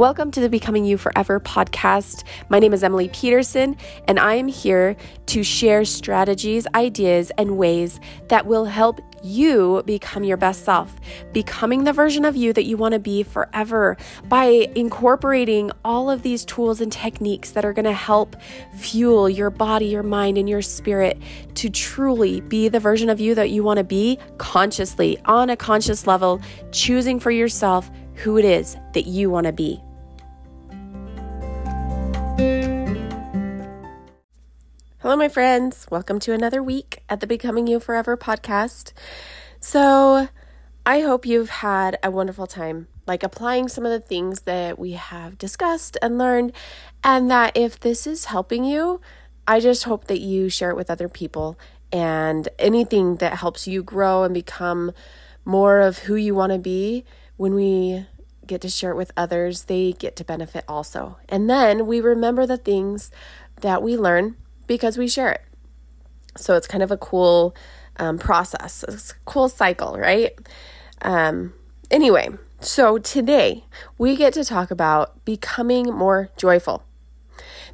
Welcome to the Becoming You Forever podcast. My name is Emily Peterson, and I am here to share strategies, ideas, and ways that will help you become your best self, becoming the version of you that you want to be forever by incorporating all of these tools and techniques that are going to help fuel your body, your mind, and your spirit to truly be the version of you that you want to be consciously, on a conscious level, choosing for yourself who it is that you want to be. Hello, my friends. Welcome to another week at the Becoming You Forever podcast. So I hope you've had a wonderful time, like applying some of the things that we have discussed and learned, and that if this is helping you, I just hope that you share it with other people, and anything that helps you grow and become more of who you want to be, when we get to share it with others, they get to benefit also. And then we remember the things that we learn because we share it. So it's kind of a cool process. It's a cool cycle, right? Anyway, so today we get to talk about becoming more joyful,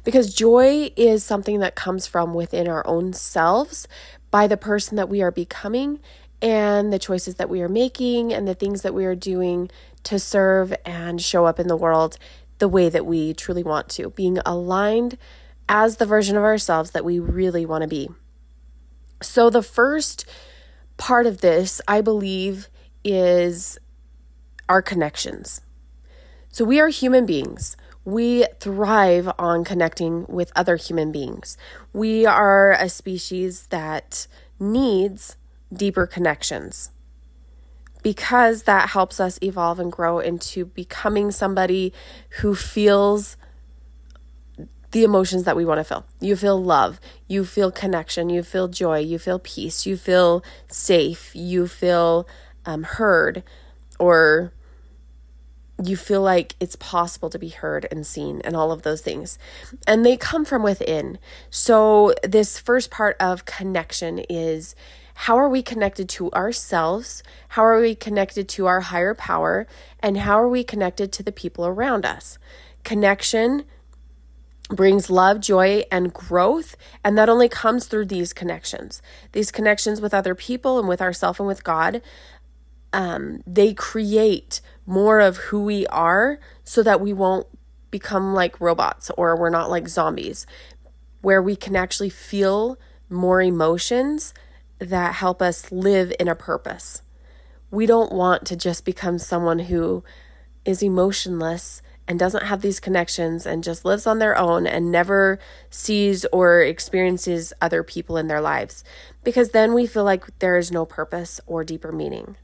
because joy is something that comes from within our own selves by the person that we are becoming and the choices that we are making and the things that we are doing to serve and show up in the world the way that we truly want to, being aligned as the version of ourselves that we really want to be. So the first part of this, I believe, is our connections. So we are human beings. We thrive on connecting with other human beings. We are a species that needs deeper connections, because that helps us evolve and grow into becoming somebody who feels the emotions that we want to feel. You feel love, you feel connection, you feel joy, you feel peace, you feel safe, you feel heard, or you feel like it's possible to be heard and seen, and all of those things. And they come from within. So this first part of connection is, how are we connected to ourselves? How are we connected to our higher power? And how are we connected to the people around us? Connection brings love, joy, and growth, and that only comes through these connections with other people and with ourselves and with God. They create more of who we are, so that we won't become like robots, or we're not like zombies, where we can actually feel more emotions that help us live in a purpose. We don't want to just become someone who is emotionless and doesn't have these connections and just lives on their own and never sees or experiences other people in their lives, because then we feel like there is no purpose or deeper meaning.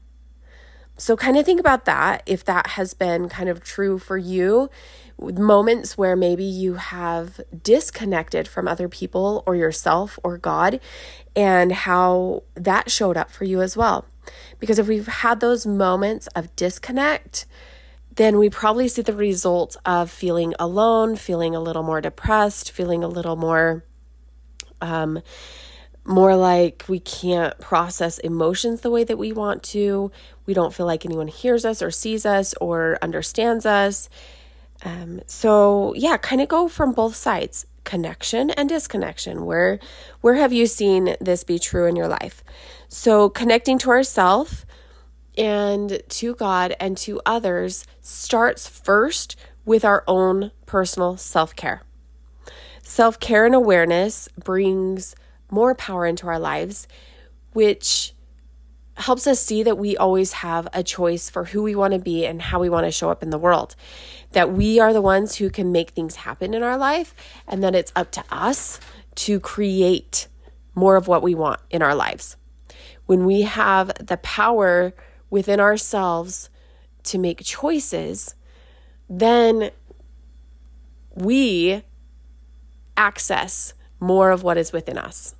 So kind of think about that, if that has been kind of true for you, moments where maybe you have disconnected from other people or yourself or God, and how that showed up for you as well. Because if we've had those moments of disconnect, then we probably see the result of feeling alone, feeling a little more depressed, feeling a little more more like we can't process emotions the way that we want to. We don't feel like anyone hears us or sees us or understands us. So yeah, kind of go from both sides, connection and disconnection. Where have you seen this be true in your life? So connecting to ourselves and to God and to others starts first with our own personal self-care. Self-care and awareness brings more power into our lives, which helps us see that we always have a choice for who we want to be and how we want to show up in the world, that we are the ones who can make things happen in our life, and that it's up to us to create more of what we want in our lives. When we have the power within ourselves to make choices, then we access more of what is within us,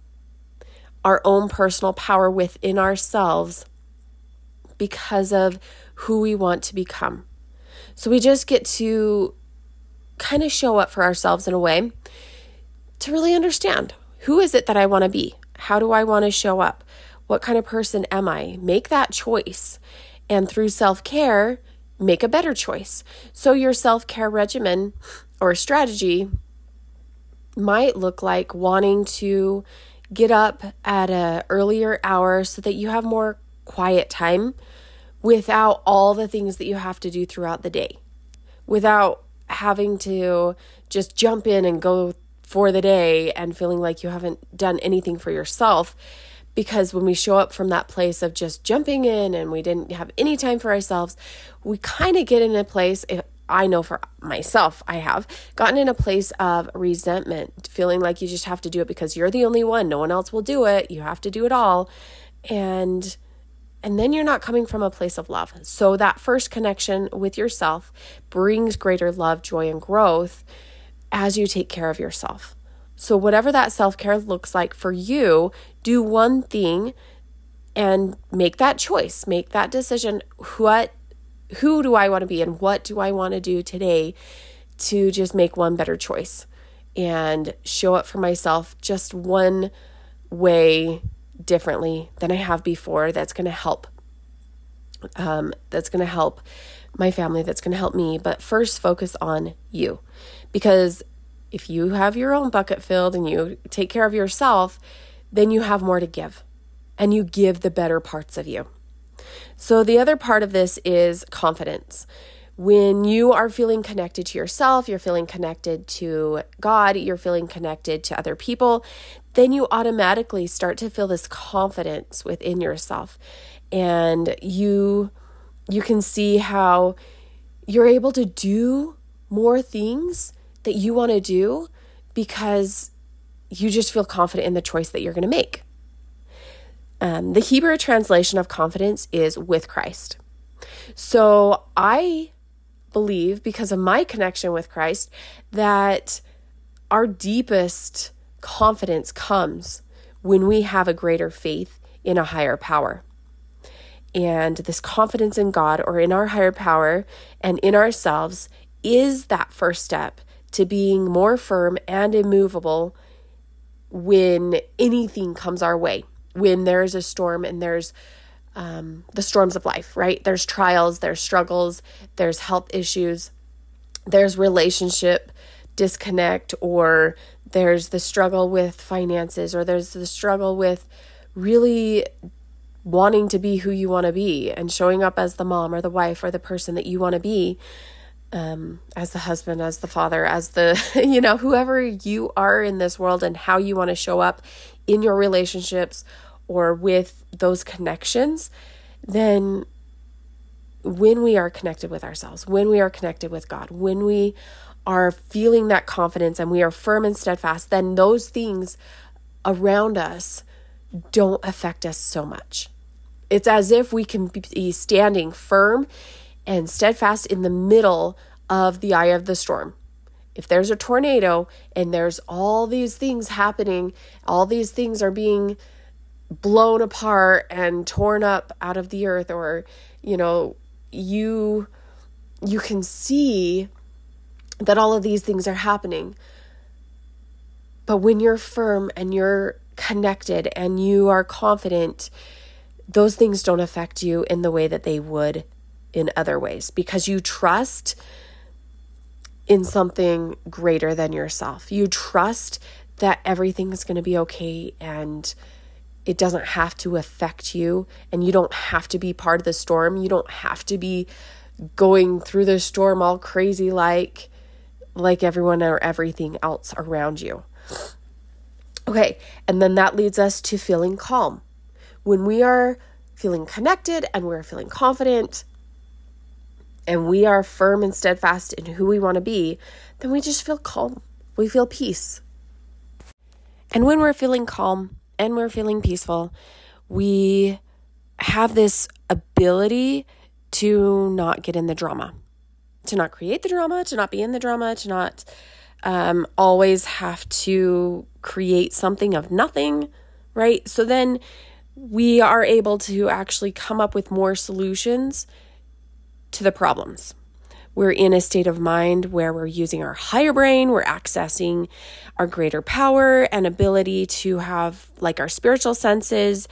our own personal power within ourselves, because of who we want to become. So we just get to kind of show up for ourselves in a way to really understand, who is it that I want to be? How do I want to show up? What kind of person am I? Make that choice. And through self-care, make a better choice. So your self-care regimen or strategy might look like wanting to get up at an earlier hour so that you have more quiet time without all the things that you have to do throughout the day, without having to just jump in and go for the day and feeling like you haven't done anything for yourself. Because when we show up from that place of just jumping in and we didn't have any time for ourselves, we kind of get in a place, I know for myself, I have gotten in a place of resentment, feeling like you just have to do it because you're the only one. No one else will do it. You have to do it all. And then you're not coming from a place of love. So that first connection with yourself brings greater love, joy, and growth as you take care of yourself. So whatever that self-care looks like for you, do one thing and make that choice, make that decision. Who do I want to be and what do I want to do today to just make one better choice and show up for myself just one way differently than I have before. That's going to help my family. That's going to help me. But first focus on you, because if you have your own bucket filled and you take care of yourself, then you have more to give and you give the better parts of you. So the other part of this is confidence. When you are feeling connected to yourself, you're feeling connected to God, you're feeling connected to other people, then you automatically start to feel this confidence within yourself. And you can see how you're able to do more things that you want to do because you just feel confident in the choice that you're going to make. The Hebrew translation of confidence is with Christ. So I believe, because of my connection with Christ, that our deepest confidence comes when we have a greater faith in a higher power. And this confidence in God or in our higher power and in ourselves is that first step to being more firm and immovable when anything comes our way, when there's a storm and there's the storms of life, right? There's trials, there's struggles, there's health issues, there's relationship disconnect, or there's the struggle with finances, or there's the struggle with really wanting to be who you want to be and showing up as the mom or the wife or the person that you want to be, as the husband, as the father, as the, whoever you are in this world and how you want to show up in your relationships or with those connections. Then when we are connected with ourselves, when we are connected with God, when we are feeling that confidence and we are firm and steadfast, then those things around us don't affect us so much. It's as if we can be standing firm and steadfast in the middle of the eye of the storm. If there's a tornado and there's all these things happening, all these things are being blown apart and torn up out of the earth, or, you can see that all of these things are happening. But when you're firm and you're connected and you are confident, those things don't affect you in the way that they would in other ways, because you trust in something greater than yourself. You trust that everything is going to be okay and it doesn't have to affect you, and you don't have to be part of the storm. You don't have to be going through the storm all crazy like everyone or everything else around you. Okay, and then that leads us to feeling calm. When we are feeling connected and we're feeling confident and we are firm and steadfast in who we want to be, then we just feel calm. We feel peace. And when we're feeling calm and we're feeling peaceful, we have this ability to not get in the drama, to not create the drama, to not be in the drama, to not always have to create something of nothing, right? So then we are able to actually come up with more solutions to the problems. We're in a state of mind where we're using our higher brain, we're accessing our greater power and ability to have like our spiritual senses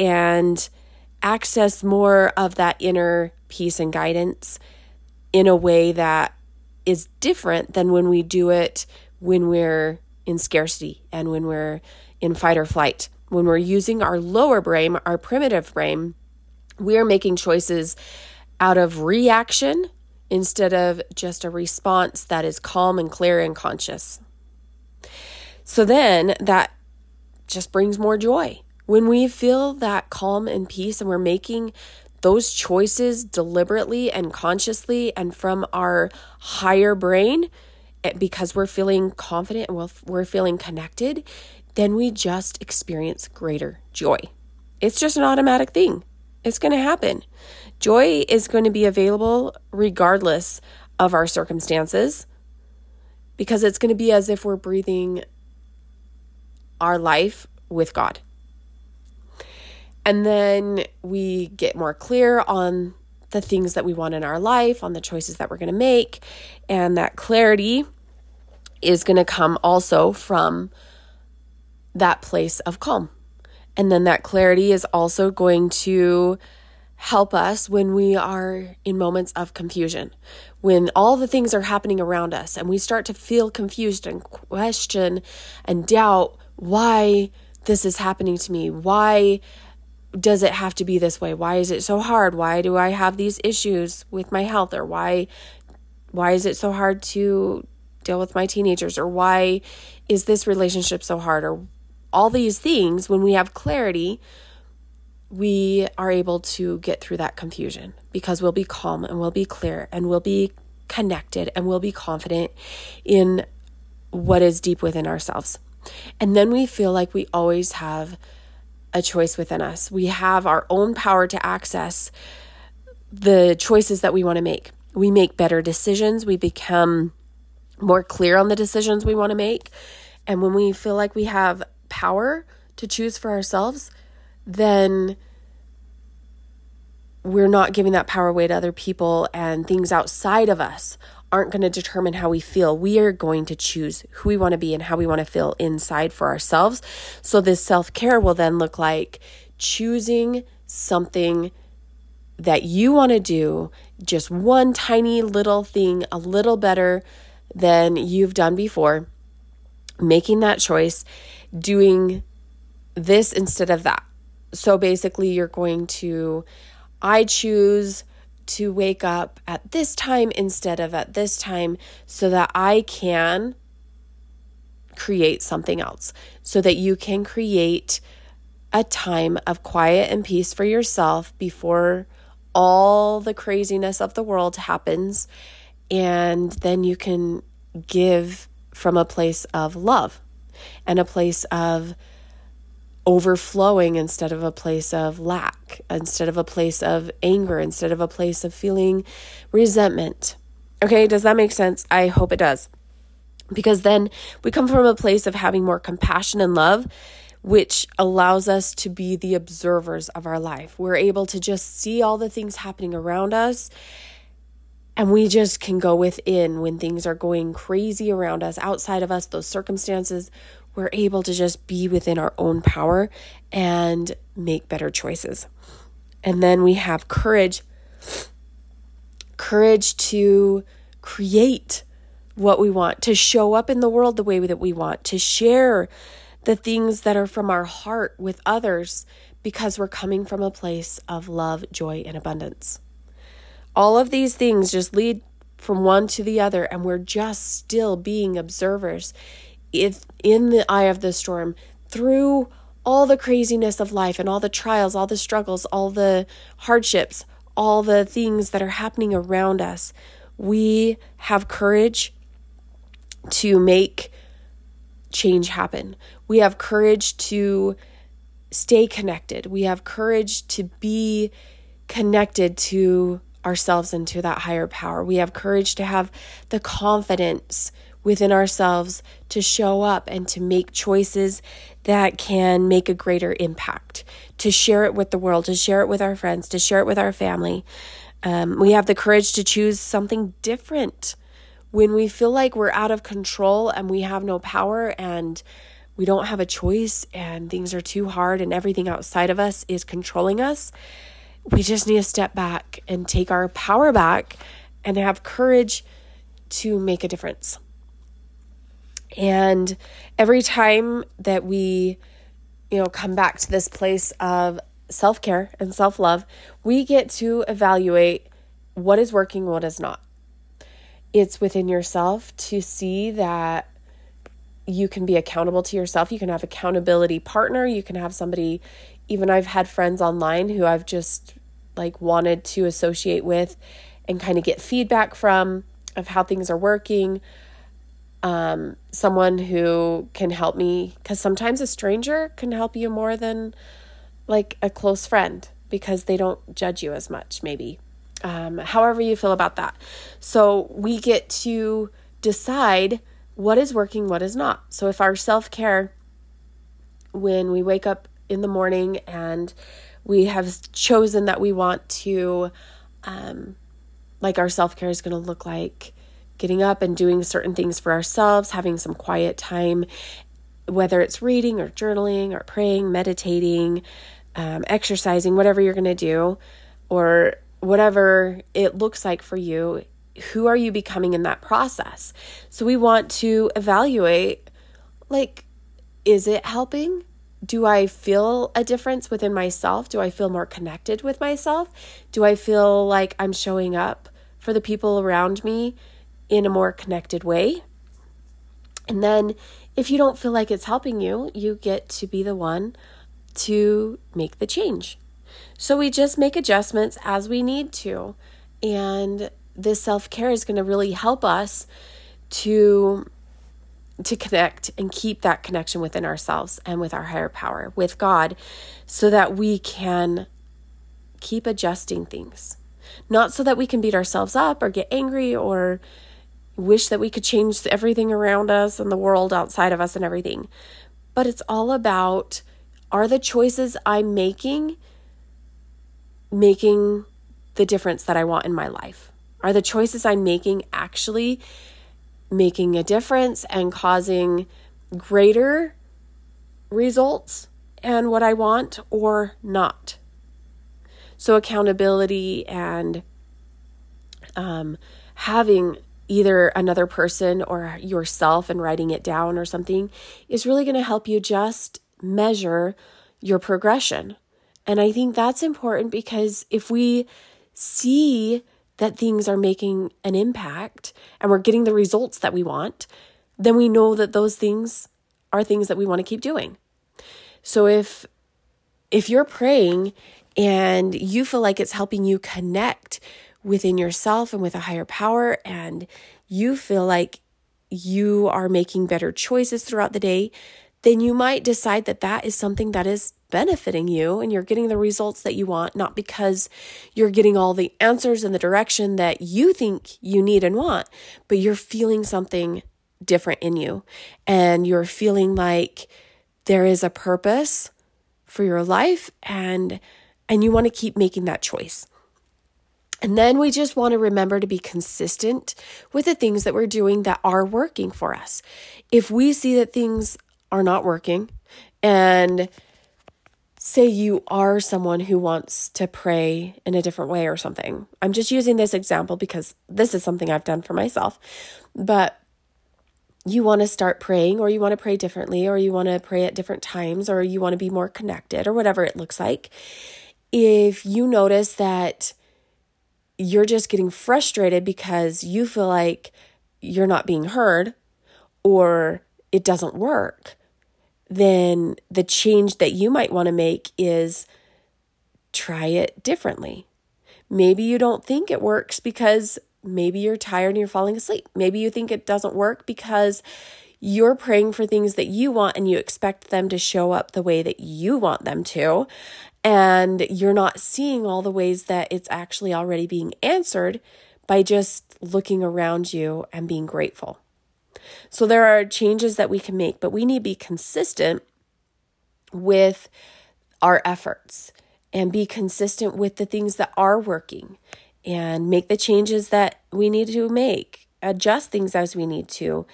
and access more of that inner peace and guidance in a way that is different than when we do it when we're in scarcity and when we're in fight or flight. When we're using our lower brain, our primitive brain, we're making choices out of reaction instead of just a response that is calm and clear and conscious. So then that just brings more joy. When we feel that calm and peace and we're making those choices deliberately and consciously and from our higher brain, because we're feeling confident and we're feeling connected, then we just experience greater joy. It's just an automatic thing. It's going to happen. Joy is going to be available regardless of our circumstances, because it's going to be as if we're breathing our life with God. And then we get more clear on the things that we want in our life, on the choices that we're going to make. And that clarity is going to come also from that place of calm. And then that clarity is also going to help us when we are in moments of confusion, when all the things are happening around us and we start to feel confused and question and doubt why this is happening to me. Why does it have to be this way? Why is it so hard? Why do I have these issues with my health? Or why is it so hard to deal with my teenagers? Or why is this relationship so hard? Or all these things, when we have clarity, we are able to get through that confusion because we'll be calm and we'll be clear and we'll be connected and we'll be confident in what is deep within ourselves. And then we feel like we always have a choice within us. We have our own power to access the choices that we want to make. We make better decisions. We become more clear on the decisions we want to make. And when we feel like we have power to choose for ourselves, then we're not giving that power away to other people, and things outside of us aren't going to determine how we feel. We are going to choose who we want to be and how we want to feel inside for ourselves. So this self-care will then look like choosing something that you want to do, just one tiny little thing, a little better than you've done before, making that choice, doing this instead of that. So basically you're going to, I choose to wake up at this time instead of at this time so that I can create something else, so that you can create a time of quiet and peace for yourself before all the craziness of the world happens. And then you can give from a place of love and a place of overflowing instead of a place of lack, instead of a place of anger, instead of a place of feeling resentment. Okay, does that make sense? I hope it does. Because then we come from a place of having more compassion and love, which allows us to be the observers of our life. We're able to just see all the things happening around us, and we just can go within when things are going crazy around us, outside of us, those circumstances. We're able to just be within our own power and make better choices. And then we have courage to create what we want, to show up in the world the way that we want, to share the things that are from our heart with others, because we're coming from a place of love, joy, and abundance. All of these things just lead from one to the other, and we're just still being observers in the eye of the storm, through all the craziness of life and all the trials, all the struggles, all the hardships, all the things that are happening around us. We have courage to make change happen. We have courage to stay connected. We have courage to be connected to ourselves and to that higher power. We have courage to have the confidence within ourselves to show up and to make choices that can make a greater impact, to share it with the world, to share it with our friends, to share it with our family. We have the courage to choose something different. When we feel like we're out of control and we have no power and we don't have a choice and things are too hard and everything outside of us is controlling us, we just need to step back and take our power back and have courage to make a difference. And every time that we, come back to this place of self-care and self-love, we get to evaluate what is working, what is not. It's within yourself to see that you can be accountable to yourself. You can have accountability partner. You can have somebody, even I've had friends online who I've just wanted to associate with and kind of get feedback from of how things are working. Someone who can help me, because sometimes a stranger can help you more than a close friend because they don't judge you as much, maybe. However you feel about that. So we get to decide what is working, what is not. So if our self-care, when we wake up in the morning and we have chosen that we want to, our self-care is going to look like getting up and doing certain things for ourselves, having some quiet time, whether it's reading or journaling or praying, meditating, exercising, whatever you're going to do, or whatever it looks like for you, who are you becoming in that process? So we want to evaluate, is it helping? Do I feel a difference within myself? Do I feel more connected with myself? Do I feel like I'm showing up for the people around me in a more connected way? And then if you don't feel like it's helping you, you get to be the one to make the change. So we just make adjustments as we need to. And this self-care is going to really help us to connect and keep that connection within ourselves and with our higher power, with God, so that we can keep adjusting things. Not so that we can beat ourselves up or get angry or wish that we could change everything around us and the world outside of us and everything. But it's all about, are the choices I'm making the difference that I want in my life? Are the choices I'm making actually making a difference and causing greater results and what I want, or not? So accountability and having either another person or yourself and writing it down or something is really going to help you just measure your progression. And I think that's important, because if we see that things are making an impact and we're getting the results that we want, then we know that those things are things that we want to keep doing. So if you're praying and you feel like it's helping you connect within yourself and with a higher power, and you feel like you are making better choices throughout the day, then you might decide that that is something that is benefiting you and you're getting the results that you want, not because you're getting all the answers in the direction that you think you need and want, but you're feeling something different in you. And you're feeling like there is a purpose for your life, and you want to keep making that choice. And then we just want to remember to be consistent with the things that we're doing that are working for us. If we see that things are not working, and say you are someone who wants to pray in a different way or something. I'm just using this example because this is something I've done for myself. But you want to start praying, or you want to pray differently, or you want to pray at different times, or you want to be more connected, or whatever it looks like. If you notice that you're just getting frustrated because you feel like you're not being heard or it doesn't work, then the change that you might want to make is try it differently. Maybe you don't think it works because maybe you're tired and you're falling asleep. Maybe you think it doesn't work because you're praying for things that you want and you expect them to show up the way that you want them to, and you're not seeing all the ways that it's actually already being answered by just looking around you and being grateful. So there are changes that we can make, but we need to be consistent with our efforts and be consistent with the things that are working and make the changes that we need to make, adjust things as we need to,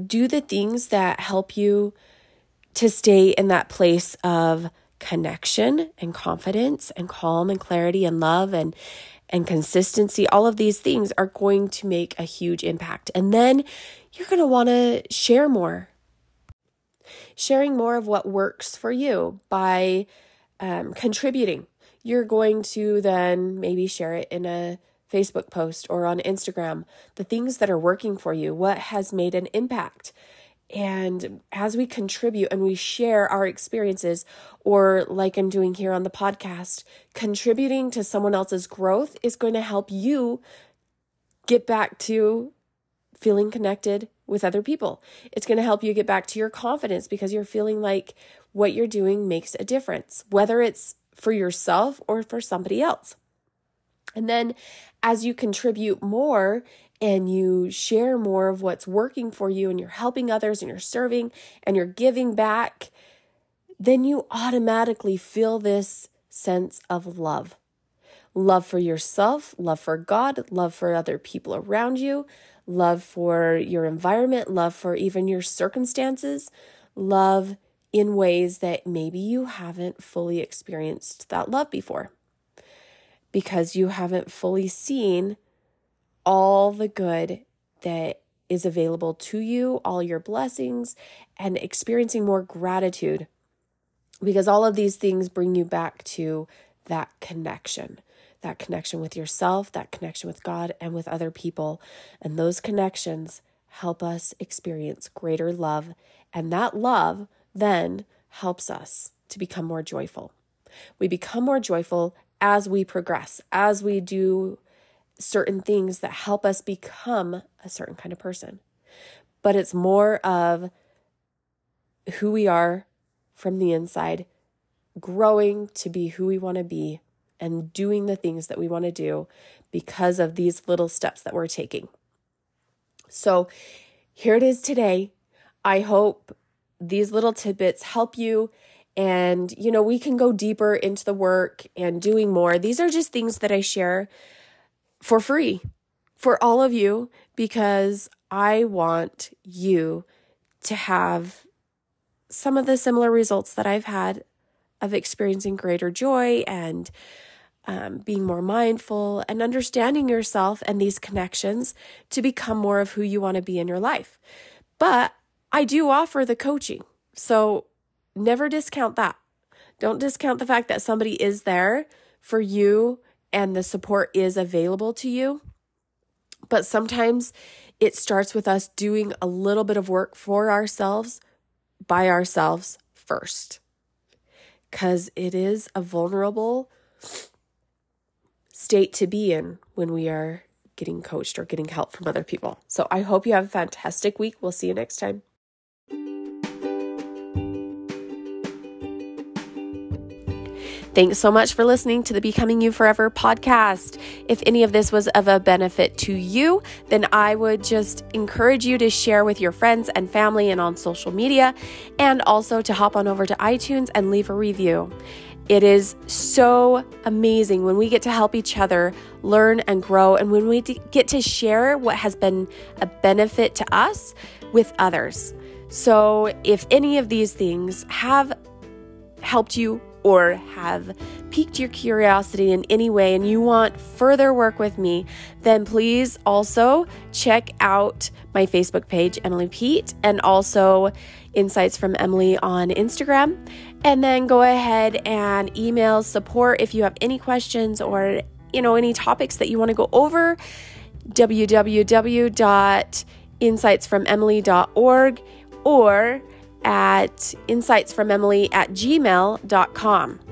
do the things that help you to stay in that place of connection and confidence and calm and clarity and love and consistency, all of these things are going to make a huge impact. And then you're going to want to share more. Sharing more of what works for you by contributing. You're going to then maybe share it in a Facebook post or on Instagram, the things that are working for you, what has made an impact. And as we contribute and we share our experiences, or like I'm doing here on the podcast, contributing to someone else's growth is going to help you get back to feeling connected with other people. It's going to help you get back to your confidence because you're feeling like what you're doing makes a difference, whether it's for yourself or for somebody else. And then as you contribute more and you share more of what's working for you and you're helping others and you're serving and you're giving back, then you automatically feel this sense of love. Love for yourself, love for God, love for other people around you, love for your environment, love for even your circumstances, love in ways that maybe you haven't fully experienced that love before, because you haven't fully seen all the good that is available to you, all your blessings, and experiencing more gratitude, because all of these things bring you back to that connection with yourself, that connection with God and with other people. And those connections help us experience greater love. And that love then helps us to become more joyful. We become more joyful as we progress, as we do certain things that help us become a certain kind of person. But it's more of who we are from the inside, growing to be who we want to be and doing the things that we want to do because of these little steps that we're taking. So here it is today. I hope these little tidbits help you. And, you know, we can go deeper into the work and doing more. These are just things that I share for free for all of you, because I want you to have some of the similar results that I've had of experiencing greater joy and being more mindful and understanding yourself and these connections to become more of who you want to be in your life. But I do offer the coaching, so never discount that. Don't discount the fact that somebody is there for you and the support is available to you. But sometimes it starts with us doing a little bit of work for ourselves, by ourselves first, because it is a vulnerable state to be in when we are getting coached or getting help from other people. So I hope you have a fantastic week. We'll see you next time. Thanks so much for listening to the Becoming You Forever podcast. If any of this was of a benefit to you, then I would just encourage you to share with your friends and family and on social media, and also to hop on over to iTunes and leave a review. It is so amazing when we get to help each other learn and grow, and when we get to share what has been a benefit to us with others. So if any of these things have helped you or have piqued your curiosity in any way and you want further work with me, then please also check out my Facebook page, Emily Pete, and also Insights from Emily on Instagram. And then go ahead and email support if you have any questions or, you know, any topics that you want to go over, www.insightsfromemily.org or at insightsfromemily@gmail.com.